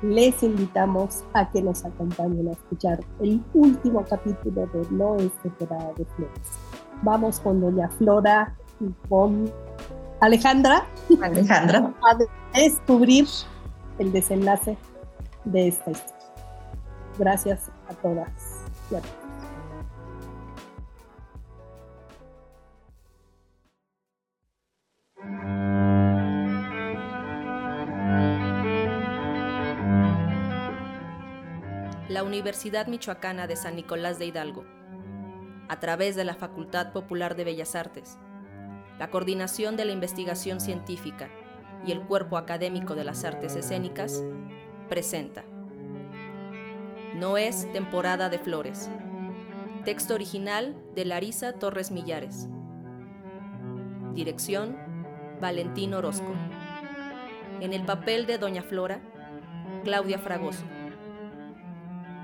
Les invitamos a que nos acompañen a escuchar el último capítulo de No es temporada de flores. Vamos con Doña Flora y con Alejandra. Alejandra. A descubrir el desenlace de esta historia. Gracias a todas y a todos. La Universidad Michoacana de San Nicolás de Hidalgo, a través de la Facultad Popular de Bellas Artes, la coordinación de la investigación científica y el cuerpo académico de las artes escénicas, presenta No es temporada de flores. Texto original de Larissa Torres Millarez. Dirección, Valentín Orozco. En el papel de Doña Flora, Claudia Fragoso.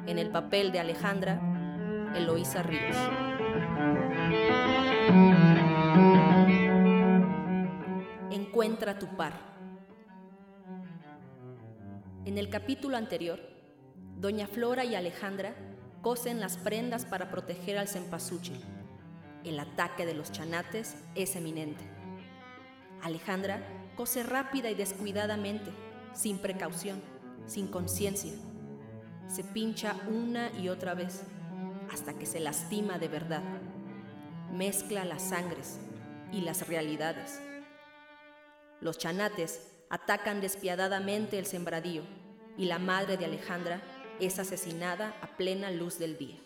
En el papel de Alejandra, Eloísa Ríos. Encuentra tu par. En el capítulo anterior, Doña Flora y Alejandra cosen las prendas para proteger al cempasúchil. El ataque de los chanates es eminente. Alejandra cose rápida y descuidadamente, sin precaución, sin conciencia. Se pincha una y otra vez, hasta que se lastima de verdad. Mezcla las sangres y las realidades. Los chanates atacan despiadadamente el sembradío y la madre de Alejandra es asesinada a plena luz del día.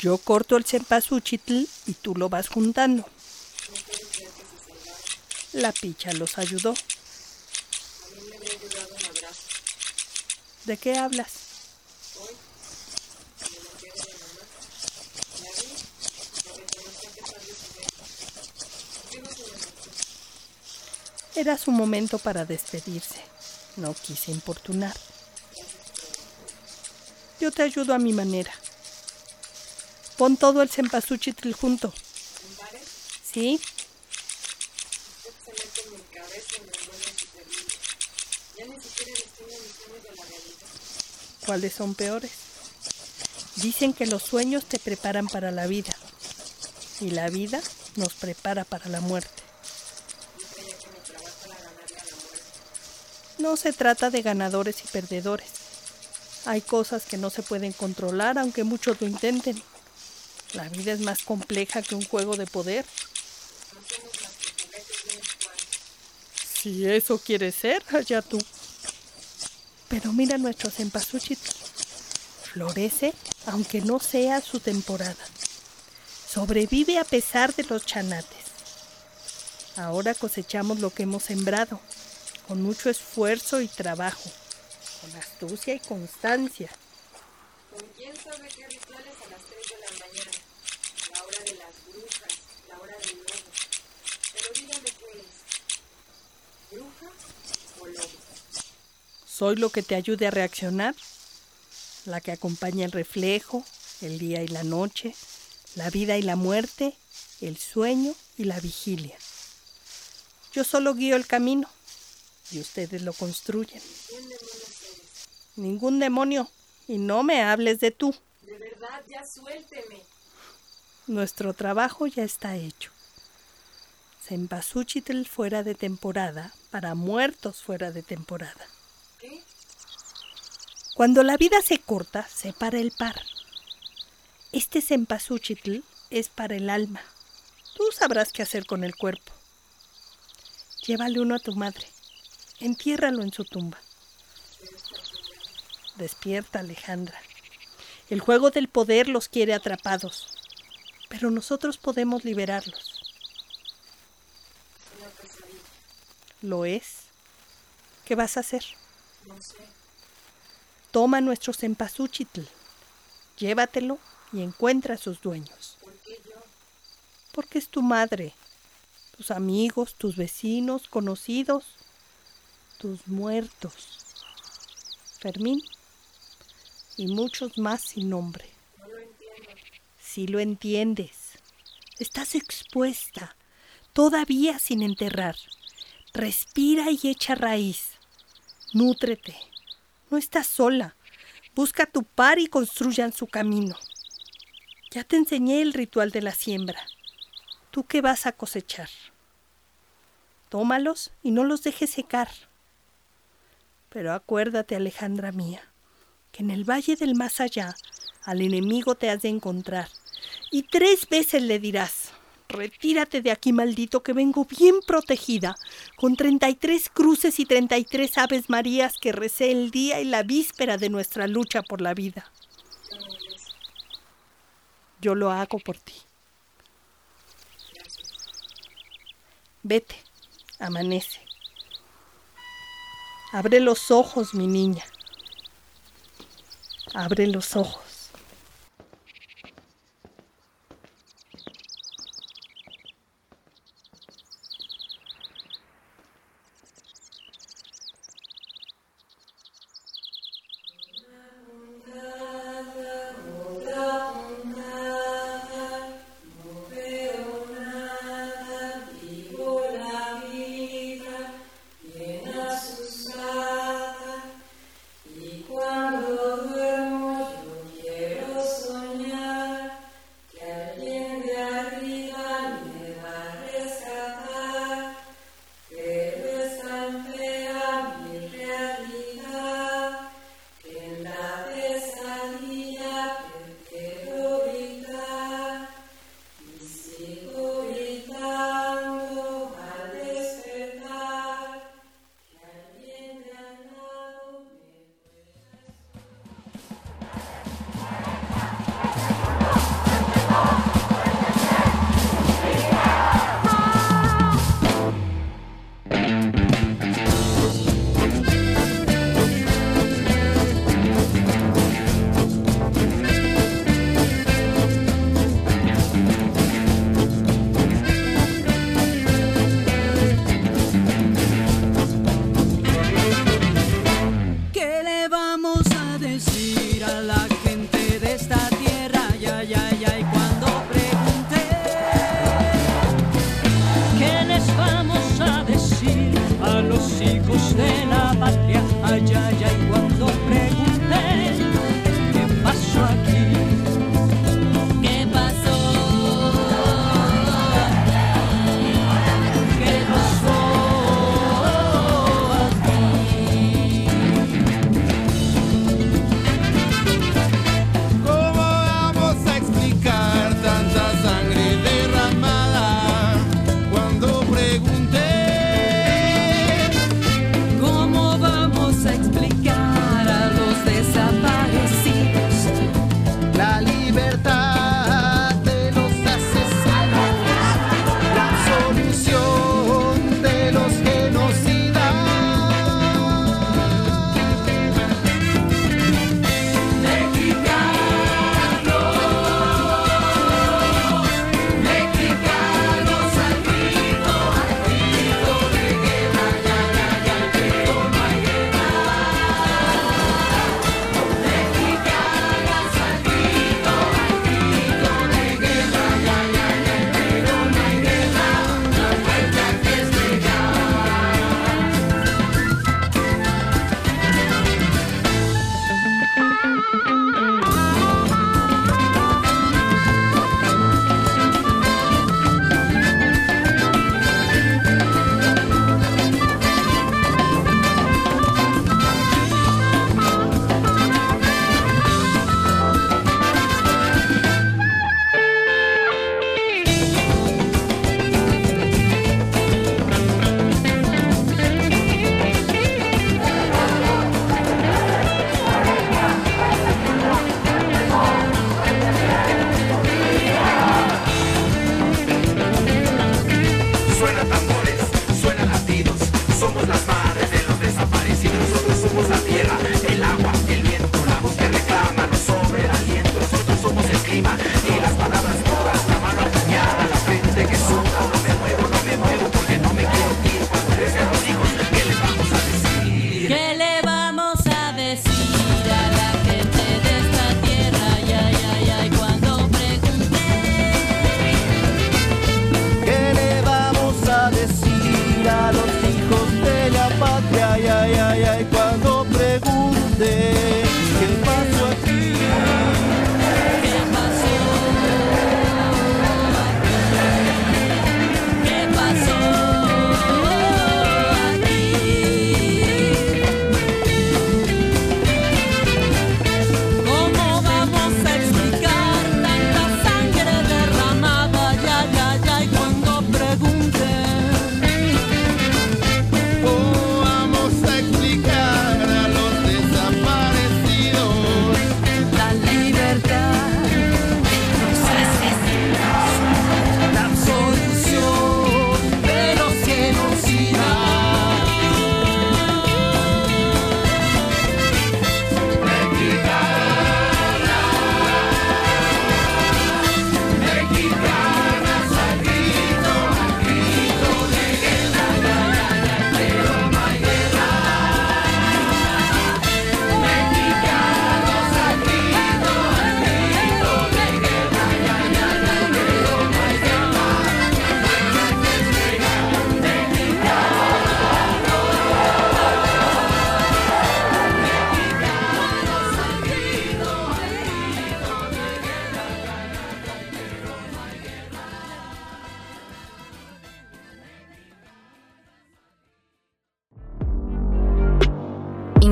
Yo corto el cempasúchil y tú lo vas juntando. La picha los ayudó. A mí me había ayudado un abrazo. ¿De qué hablas? Hoy, en el entierro de mamá, la vi, me reconoció que Pablo se ve. Fuimos a la noche. Era su momento para despedirse. No quise importunar. Yo te ayudo a mi manera. Pon todo el cempasúchil junto. ¿En pares? Sí. Se mete en mi cabeza y me vuelve superviviente. Ya ni siquiera distingo mis sueños de la realidad. ¿Cuáles son peores? Dicen que los sueños te preparan para la vida. Y la vida nos prepara para la muerte. Yo creía que mi trabajo era ganarle a la muerte. No se trata de ganadores y perdedores. Hay cosas que no se pueden controlar, aunque muchos lo intenten. La vida es más compleja que un juego de poder. Si eso quieres ser, allá tú. Pero mira nuestro cempasúchil. Florece aunque no sea su temporada. Sobrevive a pesar de los chanates. Ahora cosechamos lo que hemos sembrado, con mucho esfuerzo y trabajo, con astucia y constancia. ¿Con quién sabe qué rituales a las tres de la mañana? La hora de las brujas, la hora del lobo. Pero dígame qué es, ¿bruja o lobo? Soy lo que te ayude a reaccionar, la que acompaña el reflejo, el día y la noche, la vida y la muerte, el sueño y la vigilia. Yo solo guío el camino y ustedes lo construyen. ¿Quién demonio eres? Ningún demonio. Y no me hables de tú. De verdad, ya suélteme. Nuestro trabajo ya está hecho. Cempasúchil fuera de temporada para muertos fuera de temporada. ¿Qué? Cuando la vida se corta, se para el par. Este cempasúchil es para el alma. Tú sabrás qué hacer con el cuerpo. Llévale uno a tu madre. Entiérralo en su tumba. Despierta, Alejandra. El juego del poder los quiere atrapados, pero nosotros podemos liberarlos. Una pesadilla. Lo es. ¿Qué vas a hacer? No sé. Toma nuestro cempasúchil, llévatelo y encuentra a sus dueños. ¿Por qué yo? Porque es tu madre, tus amigos, tus vecinos, conocidos, tus muertos. Fermín. Y muchos más sin nombre. No lo entiendo. Sí lo entiendes. Estás expuesta, todavía sin enterrar. Respira y echa raíz. Nútrete. No estás sola. Busca tu par y construyan su camino. Ya te enseñé el ritual de la siembra. ¿Tú qué vas a cosechar? Tómalos y no los dejes secar. Pero acuérdate, Alejandra mía, que en el valle del más allá al enemigo te has de encontrar. Y tres veces le dirás: retírate de aquí, maldito, que vengo bien protegida, con treinta y tres cruces y treinta y tres aves marías que recé el día y la víspera de nuestra lucha por la vida. Yo lo hago por ti. Vete, amanece. Abre los ojos, mi niña. Abre los ojos.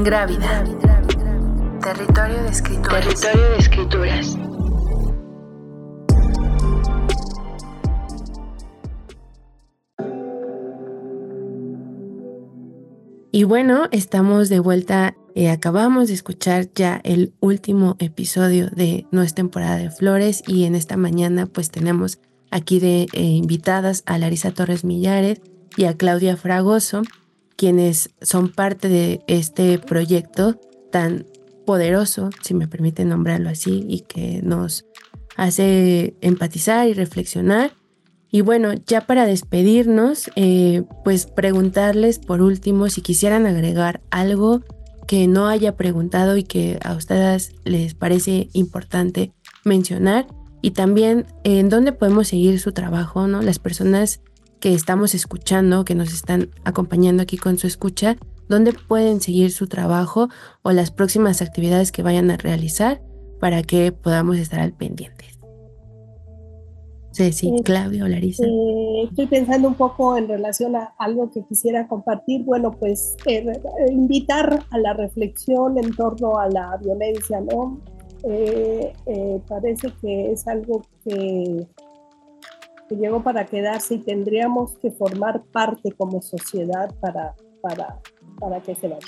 Ingrávida. Territorio de escrituras. Territorio de escrituras. Y bueno, estamos de vuelta. Eh, acabamos de escuchar ya el último episodio de No es temporada de flores, y en esta mañana pues tenemos aquí de eh, invitadas a Larissa Torres Millarez y a Claudia Fragoso, quienes son parte de este proyecto tan poderoso, si me permiten nombrarlo así, y que nos hace empatizar y reflexionar. Y bueno, ya para despedirnos, eh, pues preguntarles por último si quisieran agregar algo que no haya preguntado y que a ustedes les parece importante mencionar, y también eh, en dónde podemos seguir su trabajo, ¿no? Las personas que estamos escuchando, que nos están acompañando aquí con su escucha, ¿dónde pueden seguir su trabajo o las próximas actividades que vayan a realizar para que podamos estar al pendiente? Ceci, sí, Claudia o Larissa. Eh, estoy pensando un poco en relación a algo que quisiera compartir. Bueno, pues eh, invitar a la reflexión en torno a la violencia, ¿no? Eh, eh, parece que es algo que, que llegó para quedarse y tendríamos que formar parte como sociedad para, para, para que se vaya.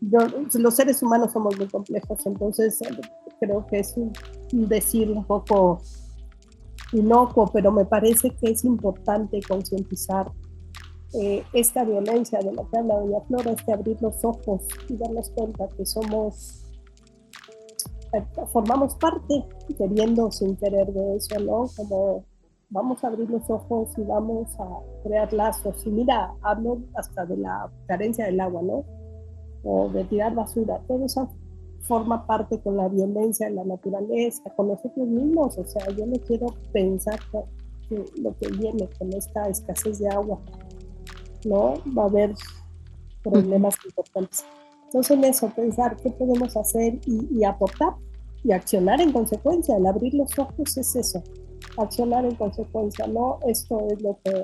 Yo, los seres humanos somos muy complejos, entonces eh, creo que es un, un decir un poco inocuo, pero me parece que es importante concientizar eh, esta violencia de la que habla doña Flora, es de abrir los ojos y darnos cuenta que somos, eh, formamos parte, queriendo sin querer de eso, ¿no? Como vamos a abrir los ojos y vamos a crear lazos. Y mira, hablo hasta de la carencia del agua, ¿no? O de tirar basura, todo eso forma parte con la violencia de la naturaleza, con nosotros mismos. O sea, yo no quiero pensar que, que lo que viene con esta escasez de agua, ¿no? Va a haber problemas importantes. Entonces, en eso, pensar qué podemos hacer y, y aportar y accionar en consecuencia. El abrir los ojos es eso, accionar en consecuencia, ¿no? Esto es lo que,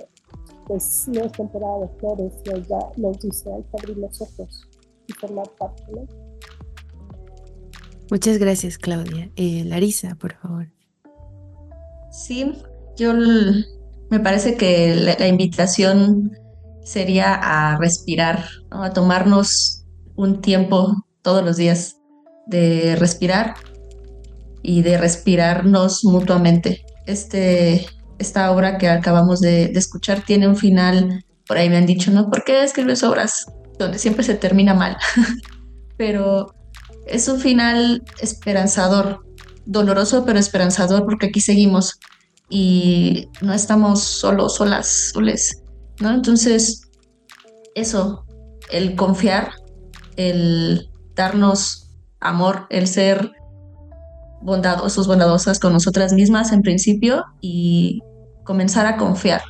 pues, No es temporada de flores, nos, da, nos dice, hay que abrir los ojos y formar parte, ¿no? Muchas gracias, Claudia. Eh, Larissa, por favor. Sí, yo l- me parece que la, la invitación sería a respirar, ¿no? A tomarnos un tiempo todos los días de respirar y de respirarnos mutuamente. Este, esta obra que acabamos de, de escuchar tiene un final, por ahí me han dicho, ¿no? ¿Por qué escribes obras donde siempre se termina mal? Pero es un final esperanzador, doloroso pero esperanzador, porque aquí seguimos y no estamos solos, solas, soles, ¿no? Entonces, eso, el confiar, el darnos amor, el ser bondadosos, bondadosas con nosotras mismas en principio y comenzar a confiar.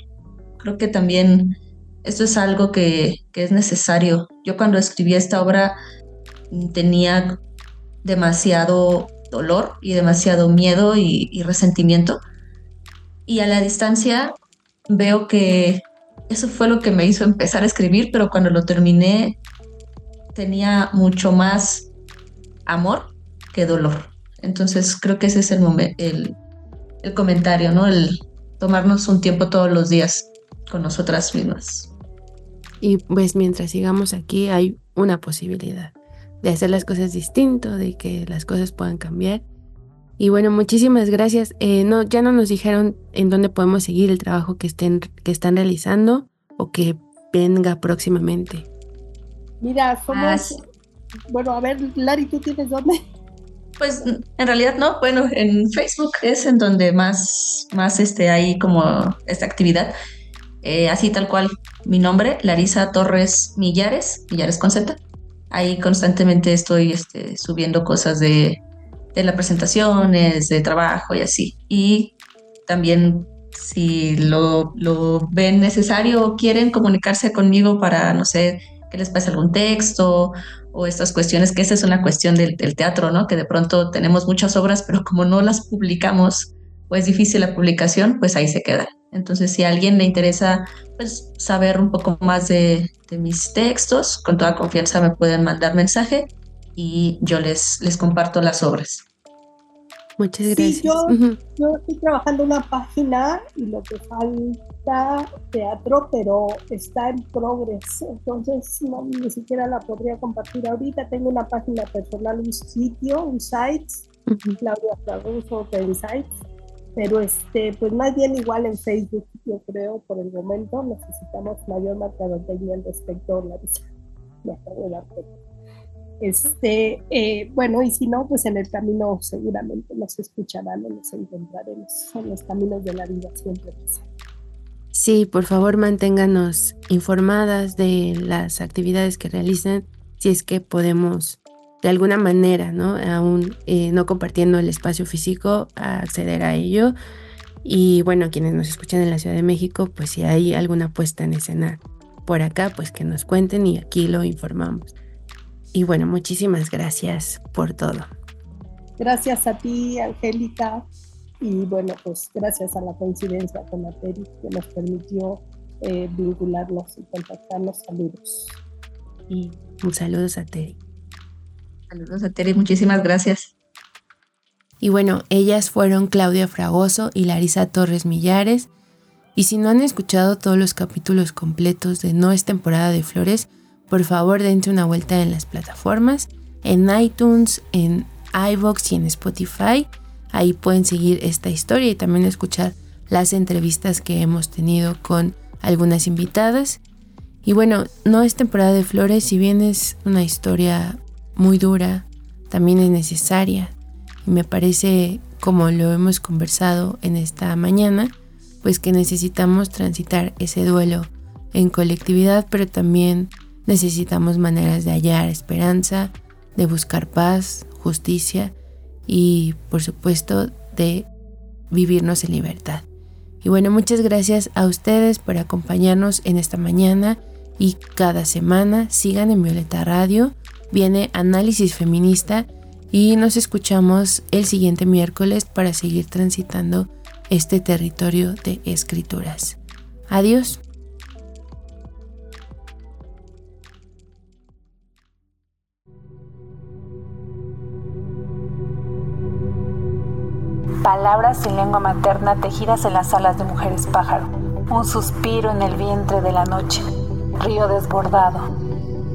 Creo que también esto es algo que, que es necesario. Yo cuando escribí esta obra tenía demasiado dolor y demasiado miedo y, y resentimiento, y a la distancia veo que eso fue lo que me hizo empezar a escribir, pero cuando lo terminé tenía mucho más amor que dolor. Entonces creo que ese es el, momen- el, el comentario, ¿no? El tomarnos un tiempo todos los días con nosotras mismas. Y pues mientras sigamos aquí hay una posibilidad de hacer las cosas distinto, de que las cosas puedan cambiar. Y bueno, muchísimas gracias. Eh, no, ya no nos dijeron en dónde podemos seguir el trabajo que estén, que están realizando o que venga próximamente. Mira, somos... Ah, sí. Bueno, a ver, Lari, ¿tú tienes dónde? Pues en realidad no, bueno, en Facebook es en donde más, más este, hay como esta actividad. Eh, así tal cual, mi nombre, Larissa Torres Millarez, Millarez con Z. Ahí constantemente estoy este, subiendo cosas de, de las presentaciones, de trabajo y así. Y también si lo, lo ven necesario o quieren comunicarse conmigo para, no sé, que les pase algún texto o estas cuestiones, que esa es una cuestión del, del teatro, ¿no? Que de pronto tenemos muchas obras, pero como no las publicamos o es difícil la publicación, pues ahí se queda. Entonces, si a alguien le interesa pues, saber un poco más de, de mis textos, con toda confianza me pueden mandar mensaje y yo les, les comparto las obras. Muchas gracias. Sí, yo, uh-huh. yo estoy trabajando una página y lo que falta teatro, pero está en progreso, entonces no, ni siquiera la podría compartir ahorita. Tengo una página personal, un sitio, un site, uh-huh. Claudia Fragoso, un site, pero este, pues más bien igual en Facebook, yo creo, por el momento necesitamos mayor mercadotecnia al respecto, Larissa. Este, eh, bueno, y si no, pues en el camino seguramente nos escucharán o nos encontraremos en los caminos de la vida siempre presentes. Sí, por favor, manténganos informadas de las actividades que realizan, si es que podemos de alguna manera, ¿no? Aún eh, no compartiendo el espacio físico, acceder a ello. Y bueno, quienes nos escuchan en la Ciudad de México, pues si hay alguna puesta en escena por acá, pues que nos cuenten y aquí lo informamos. Y bueno, muchísimas gracias por todo. Gracias a ti, Angélica. Y bueno, pues gracias a la coincidencia con la Teri que nos permitió eh, vincularnos y contactarnos. Saludos. Y un saludos a Teri. Saludos a Teri, muchísimas gracias. Y bueno, ellas fueron Claudia Fragoso y Larissa Torres Millarez. Y si no han escuchado todos los capítulos completos de No es temporada de flores, por favor, dense una vuelta en las plataformas, en iTunes, en iVoox y en Spotify. Ahí pueden seguir esta historia y también escuchar las entrevistas que hemos tenido con algunas invitadas. Y bueno, No es temporada de flores, si bien es una historia muy dura, también es necesaria. Y me parece, como lo hemos conversado en esta mañana, pues que necesitamos transitar ese duelo en colectividad, pero también necesitamos maneras de hallar esperanza, de buscar paz, justicia y, por supuesto, de vivirnos en libertad. Y bueno, muchas gracias a ustedes por acompañarnos en esta mañana y cada semana. Sigan en Violeta Radio, viene Análisis Feminista y nos escuchamos el siguiente miércoles para seguir transitando este territorio de escrituras. Adiós. Palabras en lengua materna tejidas en las alas de mujeres pájaro. Un suspiro en el vientre de la noche. Río desbordado.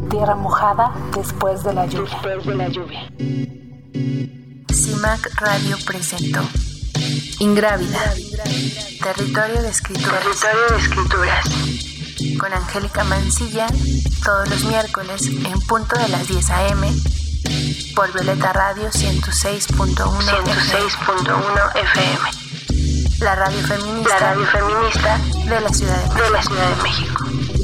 Tierra mojada después de la lluvia. Después de la lluvia. C I M A C Radio presentó Ingrávida. Territorio de escrituras. Territorio de escrituras. Con Angélica Mancilla, todos los miércoles en punto de las diez a.m. por Violeta Radio ciento seis punto uno F M. La radio feminista, la radio feminista de la Ciudad de México. De la Ciudad de México.